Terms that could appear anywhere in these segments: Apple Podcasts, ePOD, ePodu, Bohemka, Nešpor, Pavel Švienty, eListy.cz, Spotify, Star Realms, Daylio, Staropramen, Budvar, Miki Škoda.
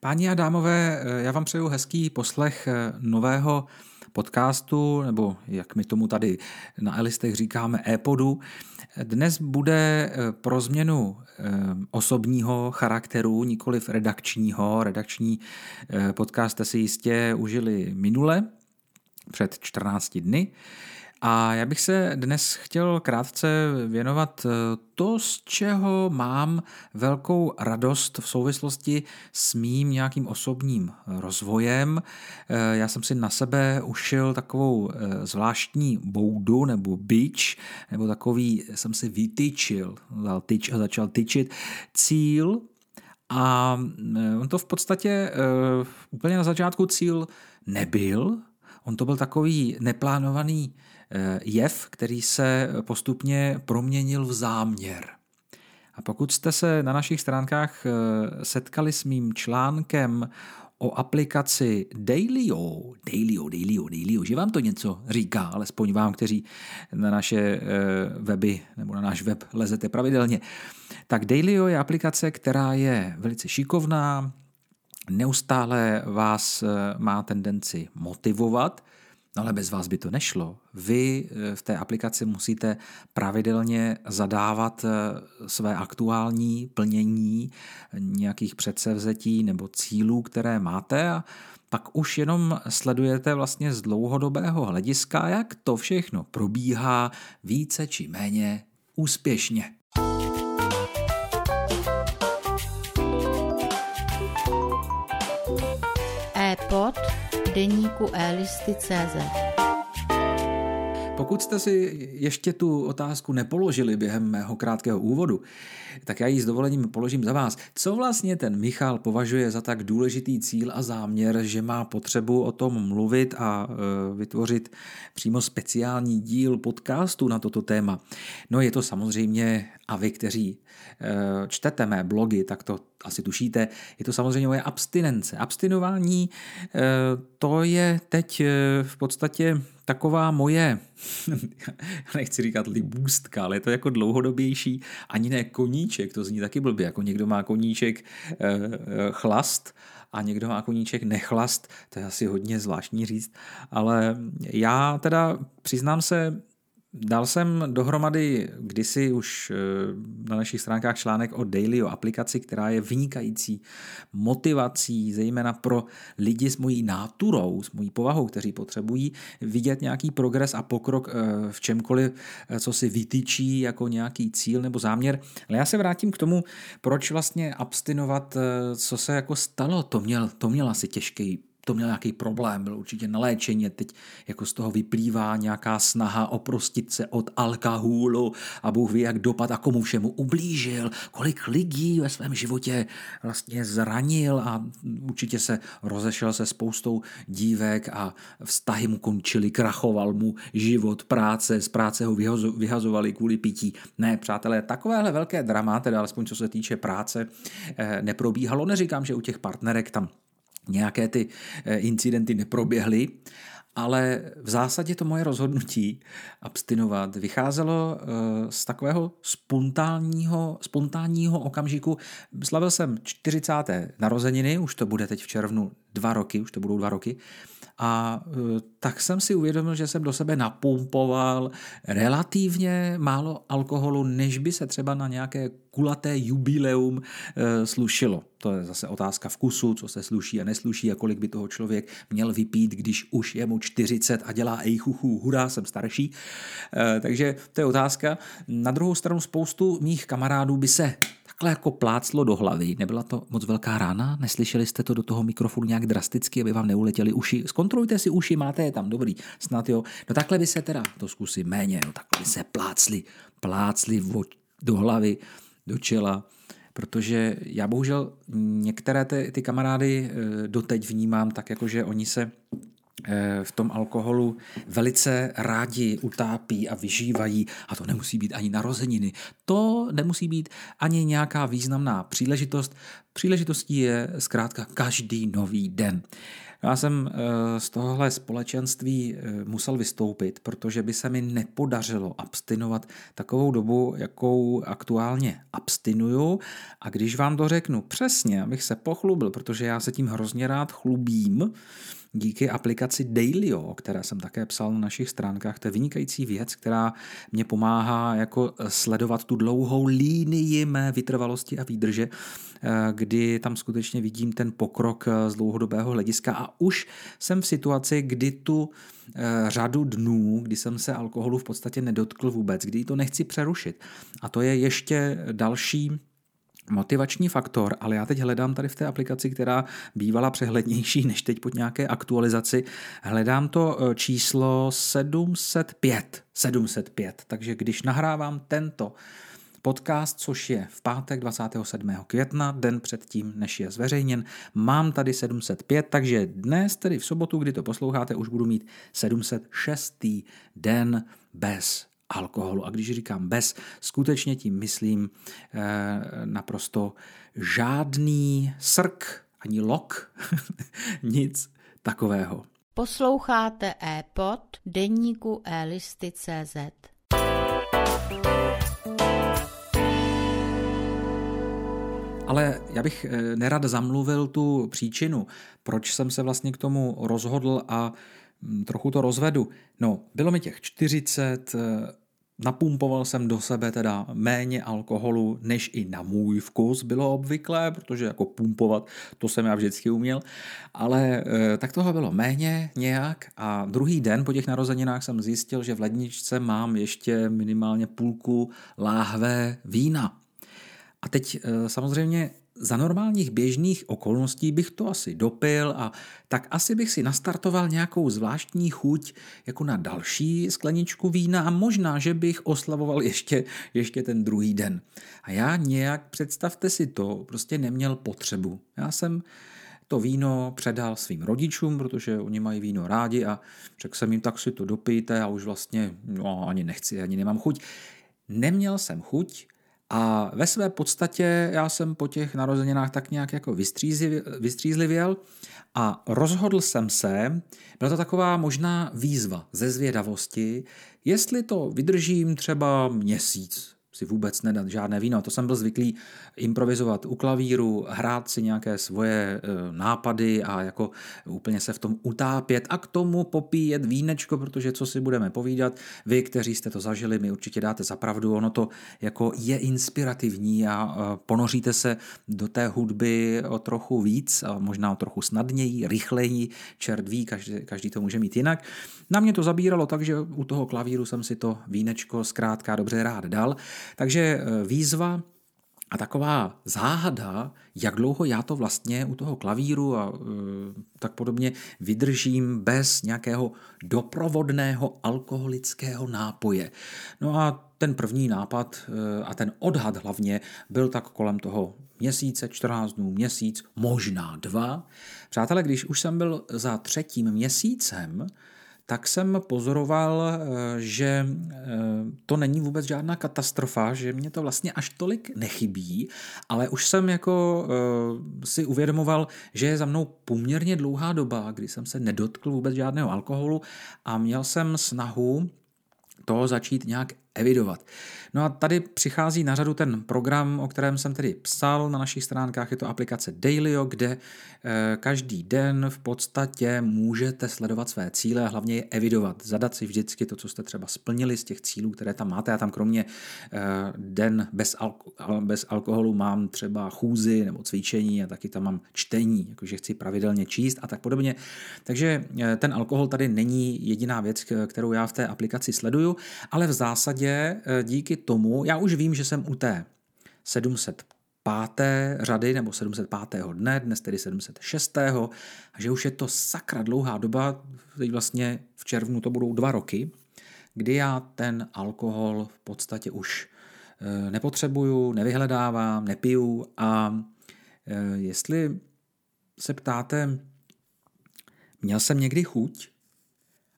Páni a dámové, já vám přeju hezký poslech nového podcastu, nebo jak my tomu tady na eListech říkáme, ePodu. Dnes bude pro změnu osobního charakteru, nikoliv redakčního. Redakční podcast jste si jistě užili minule, před 14 dny. A já bych se dnes chtěl krátce věnovat to, z čeho mám velkou radost v souvislosti s mým nějakým osobním rozvojem. Já jsem si na sebe ušil takovou zvláštní boudu nebo bič, nebo takový jsem si vytyčil, dal tyč a začal tyčit cíl. A on to v podstatě úplně na začátku cíl nebyl. On to byl takový neplánovaný jev, který se postupně proměnil v záměr. A pokud jste se na našich stránkách setkali s mým článkem o aplikaci Daylio, že vám to něco říká, alespoň vám, kteří na naše weby nebo na náš web lezete pravidelně, tak Daylio je aplikace, která je velice šikovná, neustále vás má tendenci motivovat, no ale bez vás by to nešlo. Vy v té aplikaci musíte pravidelně zadávat své aktuální plnění nějakých předsevzetí nebo cílů, které máte, a pak už jenom sledujete vlastně z dlouhodobého hlediska, jak to všechno probíhá více či méně úspěšně. ePOD deníku eListy.cz. Pokud jste si ještě tu otázku nepoložili během mého krátkého úvodu, tak já ji s dovolením položím za vás. Co vlastně ten Michal považuje za tak důležitý cíl a záměr, že má potřebu o tom mluvit a vytvořit přímo speciální díl podcastu na toto téma? No je to samozřejmě, a vy, kteří čtete mé blogy, tak to asi tušíte, je to samozřejmě moje abstinence. Abstinování, to je teď v podstatě taková moje, nechci říkat libůstka, ale je to jako dlouhodobější, ani ne koníček, to zní taky blbě, jako někdo má koníček chlast a někdo má koníček nechlast, to je asi hodně zvláštní říct, ale já teda přiznám se, dal jsem dohromady kdysi už na našich stránkách článek o Daylio aplikaci, která je vynikající motivací, zejména pro lidi s mojí náturou, s mojí povahou, kteří potřebují vidět nějaký progres a pokrok v čemkoliv, co si vytyčí jako nějaký cíl nebo záměr. Ale já se vrátím k tomu, proč vlastně abstinovat, co se jako stalo. To měl asi těžký, to měl nějaký problém, byl určitě na léčení, teď jako z toho vyplývá nějaká snaha oprostit se od alkoholu a Bůh ví, jak dopad a komu všemu ublížil, kolik lidí ve svém životě vlastně zranil a určitě se rozešel se spoustou dívek a vztahy mu končily, krachoval mu život, práce, z práce ho vyhazovali kvůli pití. Ne, přátelé, takovéhle velké drama, teda alespoň co se týče práce, neprobíhalo. Neříkám, že u těch partnerek tam nějaké ty incidenty neproběhly, ale v zásadě to moje rozhodnutí abstinovat vycházelo z takového spontánního okamžiku. Slavil jsem 40. narozeniny, už to bude teď v červnu 2 roky, už to budou 2 roky, a tak jsem si uvědomil, že jsem do sebe napumpoval relativně málo alkoholu, než by se třeba na nějaké kulaté jubileum slušilo. To je zase otázka vkusu, co se sluší a nesluší a kolik by toho člověk měl vypít, když už je mu 40 a dělá ejchuchu, hurá, jsem starší. Takže to je otázka. Na druhou stranu spoustu mých kamarádů by se takhle jako pláclo do hlavy. Nebyla to moc velká rána? Neslyšeli jste to do toho mikrofonu nějak drasticky, aby vám neuletěly uši? Zkontrolujte si uši, máte je tam, dobrý, snad jo. No takhle by se teda, to zkusím méně, no takhle by se plácli do hlavy, do čela, protože já bohužel některé ty kamarády doteď vnímám tak, jako že oni se v tom alkoholu velice rádi utápí a vyžívají, a to nemusí být ani narozeniny, to nemusí být ani nějaká významná příležitost, Příležitostí je zkrátka každý nový den. Já jsem z tohohle společenství musel vystoupit, protože by se mi nepodařilo abstinovat takovou dobu, jakou aktuálně abstinuju. A když vám to řeknu přesně, abych se pochlubil, protože já se tím hrozně rád chlubím, díky aplikaci Daylio, o které jsem také psal na našich stránkách, to je vynikající věc, která mě pomáhá jako sledovat tu dlouhou línii mé vytrvalosti a výdrže, kdy tam skutečně vidím ten pokrok z dlouhodobého hlediska a už jsem v situaci, kdy tu řadu dnů, kdy jsem se alkoholu v podstatě nedotkl vůbec, kdy to nechci přerušit. A to je ještě další motivační faktor, ale já teď hledám tady v té aplikaci, která bývala přehlednější než teď pod nějaké aktualizaci, hledám to číslo 705, takže když nahrávám tento podcast, což je v pátek 27. května, den předtím, než je zveřejněn, mám tady 705, takže dnes, tedy v sobotu, kdy to posloucháte, už budu mít 706. den bez alkoholu. A když říkám bez, skutečně tím myslím naprosto žádný srk, ani lok, nic takového. Posloucháte ePod deníku eListy.cz. Ale já bych nerad zamluvil tu příčinu, proč jsem se vlastně k tomu rozhodl a trochu to rozvedu. No, bylo mi těch 40, napumpoval jsem do sebe teda méně alkoholu, než i na můj vkus bylo obvyklé, protože jako pumpovat, to jsem já vždycky uměl, ale tak toho bylo méně nějak a druhý den po těch narozeninách jsem zjistil, že v ledničce mám ještě minimálně půlku láhve vína. A teď samozřejmě za normálních běžných okolností bych to asi dopil a tak asi bych si nastartoval nějakou zvláštní chuť jako na další skleničku vína a možná, že bych oslavoval ještě ten druhý den. A já nějak, představte si to, prostě neměl potřebu. Já jsem to víno předal svým rodičům, protože oni mají víno rádi a řekl jsem jim, tak si to dopijte a už vlastně ani nechci, ani nemám chuť. Neměl jsem chuť. A ve své podstatě já jsem po těch narozeninách tak nějak jako vystřízlivěl a rozhodl jsem se, byla to taková možná výzva ze zvědavosti, jestli to vydržím třeba měsíc, si vůbec nedat žádné víno. To jsem byl zvyklý improvizovat u klavíru, hrát si nějaké svoje nápady a jako úplně se v tom utápět a k tomu popíjet vínečko, protože co si budeme povídat, vy, kteří jste to zažili, mi určitě dáte za pravdu, ono to jako je inspirativní a ponoříte se do té hudby o trochu víc, a možná o trochu snadněji, rychleji, čert ví, každý to může mít jinak. Na mě to zabíralo tak, že u toho klavíru jsem si to vínečko zkrátka dobře rád dal. Takže výzva a taková záhada, jak dlouho já to vlastně u toho klavíru a tak podobně vydržím bez nějakého doprovodného alkoholického nápoje. No a ten první nápad a ten odhad hlavně byl tak kolem toho měsíce, 14 dnů, měsíc, možná 2. Přátelé, když už jsem byl za 3. měsícem, tak jsem pozoroval, že to není vůbec žádná katastrofa, že mě to vlastně až tolik nechybí, ale už jsem jako si uvědomoval, že je za mnou poměrně dlouhá doba, kdy jsem se nedotkl vůbec žádného alkoholu a měl jsem snahu to začít nějak evidovat. No a tady přichází na řadu ten program, o kterém jsem tedy psal na našich stránkách, je to aplikace Daylio, kde každý den v podstatě můžete sledovat své cíle a hlavně je evidovat, zadat si vždycky to, co jste třeba splnili z těch cílů, které tam máte. Já tam kromě den bez alkoholu mám třeba chůzi nebo cvičení a taky tam mám čtení, jakože chci pravidelně číst a tak podobně. Takže ten alkohol tady není jediná věc, kterou já v té aplikaci sleduju, ale v zásadě díky tomu, já už vím, že jsem u té 705. řady nebo 705. dne, dnes tedy 706. a že už je to sakra dlouhá doba, teď vlastně v červnu to budou 2 roky, kdy já ten alkohol v podstatě už nepotřebuju, nevyhledávám, nepiju a jestli se ptáte, měl jsem někdy chuť?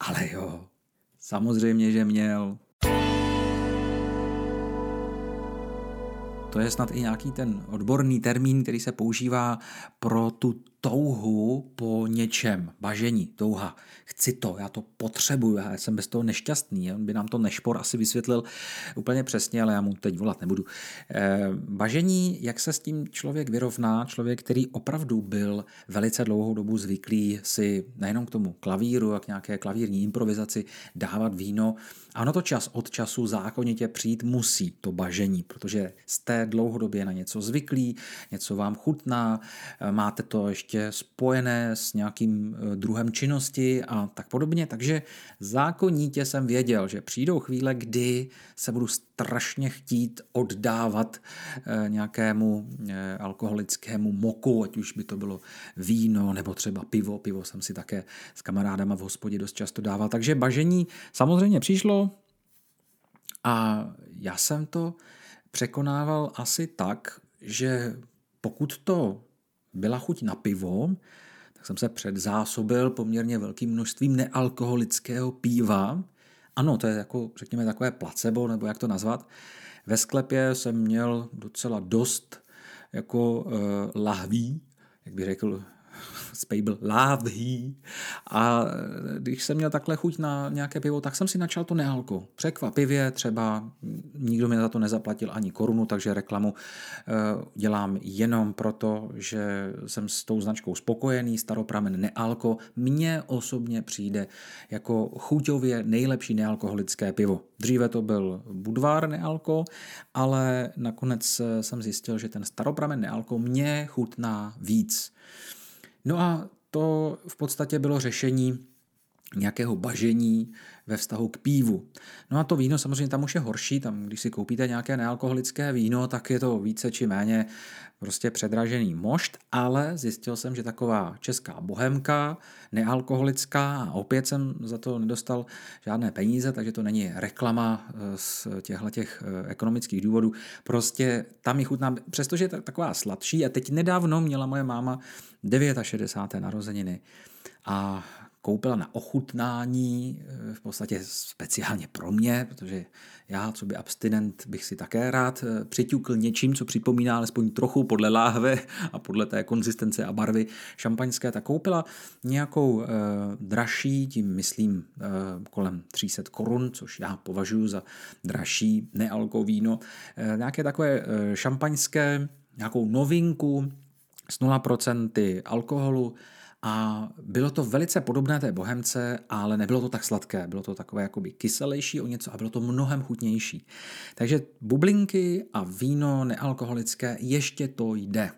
Ale jo, samozřejmě, že měl. To je snad i nějaký ten odborný termín, který se používá pro tu touhu po něčem, bažení, touha. Chci to, já to potřebuju, já jsem bez toho nešťastný. On by nám to Nešpor asi vysvětlil úplně přesně, ale já mu teď volat nebudu. Bažení, jak se s tím člověk vyrovná, člověk, který opravdu byl velice dlouhou dobu zvyklý si nejenom k tomu klavíru, jak nějaké klavírní improvizaci dávat víno. A ono to čas od času zákonitě přijít musí, to bažení, protože jste dlouhodobě na něco zvyklí, něco vám chutná, máte to ještě spojené s nějakým druhem činnosti a tak podobně. Takže zákonitě jsem věděl, že přijdou chvíle, kdy se budu strašně chtít oddávat nějakému alkoholickému moku, ať už by to bylo víno nebo třeba pivo. Pivo jsem si také s kamarádama v hospodě dost často dával. Takže bažení samozřejmě přišlo a já jsem to překonával asi tak, že pokud to byla chuť na pivo, tak jsem se předzásobil poměrně velkým množstvím nealkoholického piva. Ano, to je jako, řekněme, takové placebo, nebo jak to nazvat. Ve sklepě jsem měl docela dost jako lahví, jak bych řekl, spejbl, lahví. A když jsem měl takhle chuť na nějaké pivo, tak jsem si načal to nealko. Překvapivě třeba nikdo mě za to nezaplatil ani korunu, takže reklamu dělám jenom proto, že jsem s tou značkou spokojený, Staropramen nealko. Mně osobně přijde jako chuťově nejlepší nealkoholické pivo. Dříve to byl Budvar nealko, ale nakonec jsem zjistil, že ten Staropramen nealko mě chutná víc. No a to v podstatě bylo řešení nějakého bažení ve vztahu k pivu. No a to víno samozřejmě tam už je horší, tam když si koupíte nějaké nealkoholické víno, tak je to více či méně prostě předražený mošt, ale zjistil jsem, že taková česká bohemka, nealkoholická, a opět jsem za to nedostal žádné peníze, takže to není reklama z těch ekonomických důvodů. Prostě tam mi chutná, přestože je taková sladší, a teď nedávno měla moje máma 69. narozeniny a koupila na ochutnání, v podstatě speciálně pro mě, protože já, co by abstinent, bych si také rád přiťukl něčím, co připomíná alespoň trochu podle láhve a podle té konzistence a barvy šampaňské, tak koupila nějakou dražší, tím myslím kolem 300 korun, což já považuji za dražší nealko víno, nějaké takové šampaňské, nějakou novinku s 0% alkoholu. A bylo to velice podobné té bohemce, ale nebylo to tak sladké, bylo to takové jakoby kyselejší o něco a bylo to mnohem chutnější. Takže bublinky a víno nealkoholické, ještě to jde.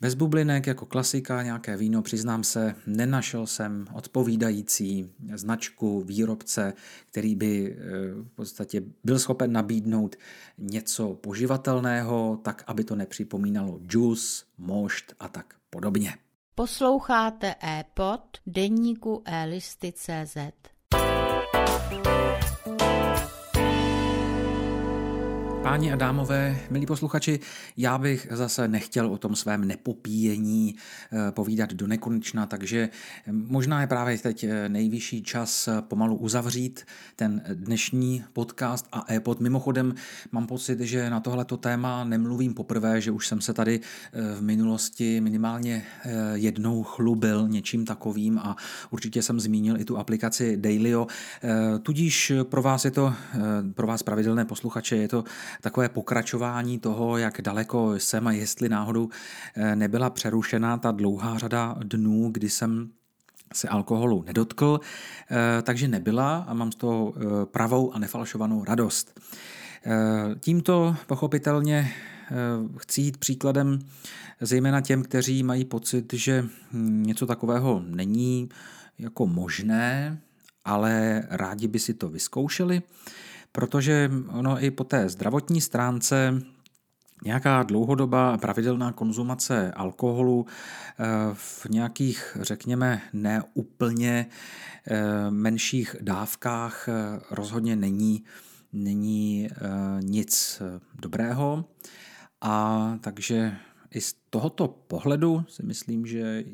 Bez bublinek jako klasika nějaké víno, přiznám se, nenašel jsem odpovídající značku, výrobce, který by v podstatě byl schopen nabídnout něco poživatelného, tak aby to nepřipomínalo džus, mošt a tak podobně. Posloucháte ePod deníku eListy.cz. Páni a dámové, milí posluchači, já bych zase nechtěl o tom svém nepopíjení povídat do nekonečna, takže možná je právě teď nejvyšší čas pomalu uzavřít ten dnešní podcast a ePod. Mimochodem mám pocit, že na tohleto téma nemluvím poprvé, že už jsem se tady v minulosti minimálně jednou chlubil něčím takovým a určitě jsem zmínil i tu aplikaci Daylio. Tudíž pro vás je to, pro vás pravidelné posluchače, je to takové pokračování toho, jak daleko jsem a jestli náhodou nebyla přerušena ta dlouhá řada dnů, kdy jsem se alkoholu nedotkl, takže nebyla a mám z toho pravou a nefalšovanou radost. Tímto pochopitelně chci jít příkladem zejména těm, kteří mají pocit, že něco takového není jako možné, ale rádi by si to vyzkoušeli. Protože ono i po té zdravotní stránce nějaká dlouhodobá a pravidelná konzumace alkoholu v nějakých, řekněme, neúplně menších dávkách rozhodně není nic dobrého. A takže i z tohoto pohledu si myslím, že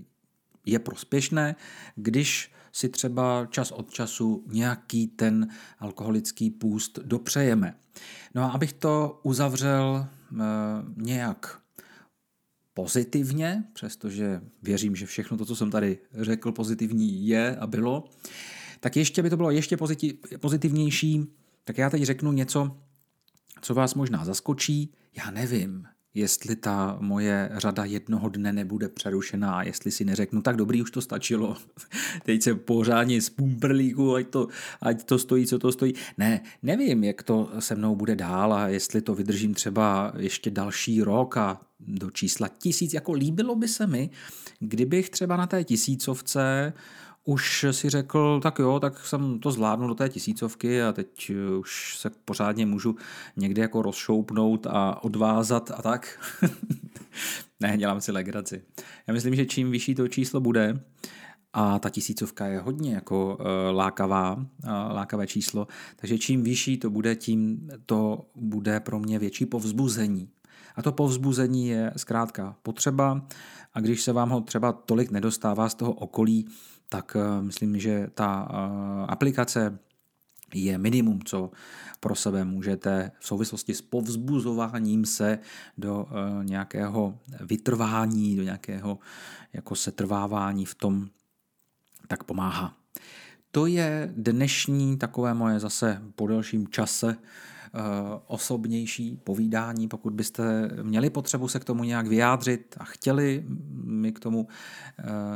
je prospěšné, když si třeba čas od času nějaký ten alkoholický půst dopřejeme. No a abych to uzavřel nějak pozitivně, přestože věřím, že všechno to, co jsem tady řekl, pozitivní je a bylo, tak ještě by to bylo ještě pozitivnější, tak já teď řeknu něco, co vás možná zaskočí. Já nevím, jestli ta moje řada jednoho dne nebude přerušená, jestli si neřeknu, tak dobrý, už to stačilo, teď se pořádně z pumprlíku, ať to stojí, co to stojí. Ne, nevím, jak to se mnou bude dál a jestli to vydržím třeba ještě další rok a do čísla 1000, jako líbilo by se mi, kdybych třeba na té 1000 už si řekl, tak jo, tak jsem to zvládnul do té 1000 a teď už se pořádně můžu někde jako rozšoupnout a odvázat a tak. Ne, dělám si legraci. Já myslím, že čím vyšší to číslo bude, a ta 1000 je hodně jako lákavé číslo, takže čím vyšší to bude, tím to bude pro mě větší povzbuzení. A to povzbuzení je zkrátka potřeba a když se vám ho třeba tolik nedostává z toho okolí, tak myslím, že ta aplikace je minimum, co pro sebe můžete v souvislosti s povzbuzováním se do nějakého vytrvání, do nějakého jako setrvávání v tom, tak pomáhá. To je dnešní takové moje zase po delším čase osobnější povídání. Pokud byste měli potřebu se k tomu nějak vyjádřit a chtěli mi k tomu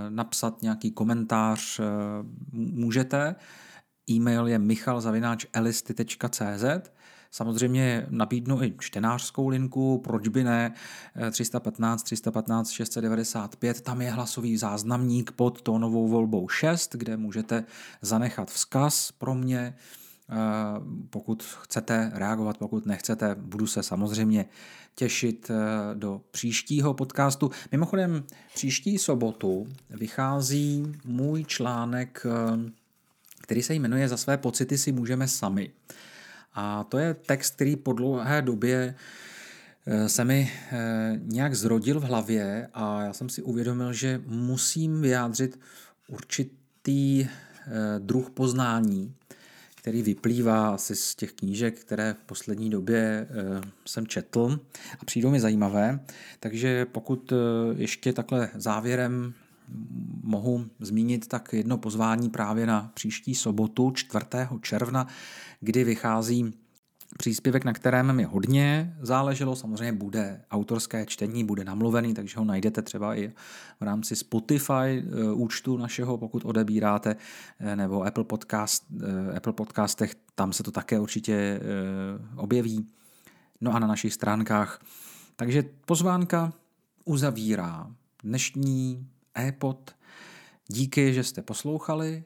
napsat nějaký komentář, můžete. E-mail je michal@elisty.cz. Samozřejmě nabídnu i čtenářskou linku, proč by ne, 315 695, tam je hlasový záznamník pod tónovou volbou 6, kde můžete zanechat vzkaz pro mě, pokud chcete reagovat, pokud nechcete, budu se samozřejmě těšit do příštího podcastu. Mimochodem, příští sobotu vychází můj článek, který se jmenuje Za své pocity si můžeme sami. A to je text, který po dlouhé době se mi nějak zrodil v hlavě a já jsem si uvědomil, že musím vyjádřit určitý druh poznání, který vyplývá asi z těch knížek, které v poslední době jsem četl a přijdou mi zajímavé. Takže pokud ještě takhle závěrem mohu zmínit, tak jedno pozvání právě na příští sobotu 4. června, kdy vychází příspěvek, na kterém mi hodně záleželo. Samozřejmě bude autorské čtení, bude namluvený, takže ho najdete třeba i v rámci Spotify účtu našeho, pokud odebíráte, nebo Apple Podcastech, tam se to také určitě objeví. No a na našich stránkách. Takže pozvánka uzavírá dnešní ePod. Díky, že jste poslouchali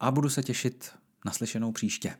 a budu se těšit na slyšenou příště.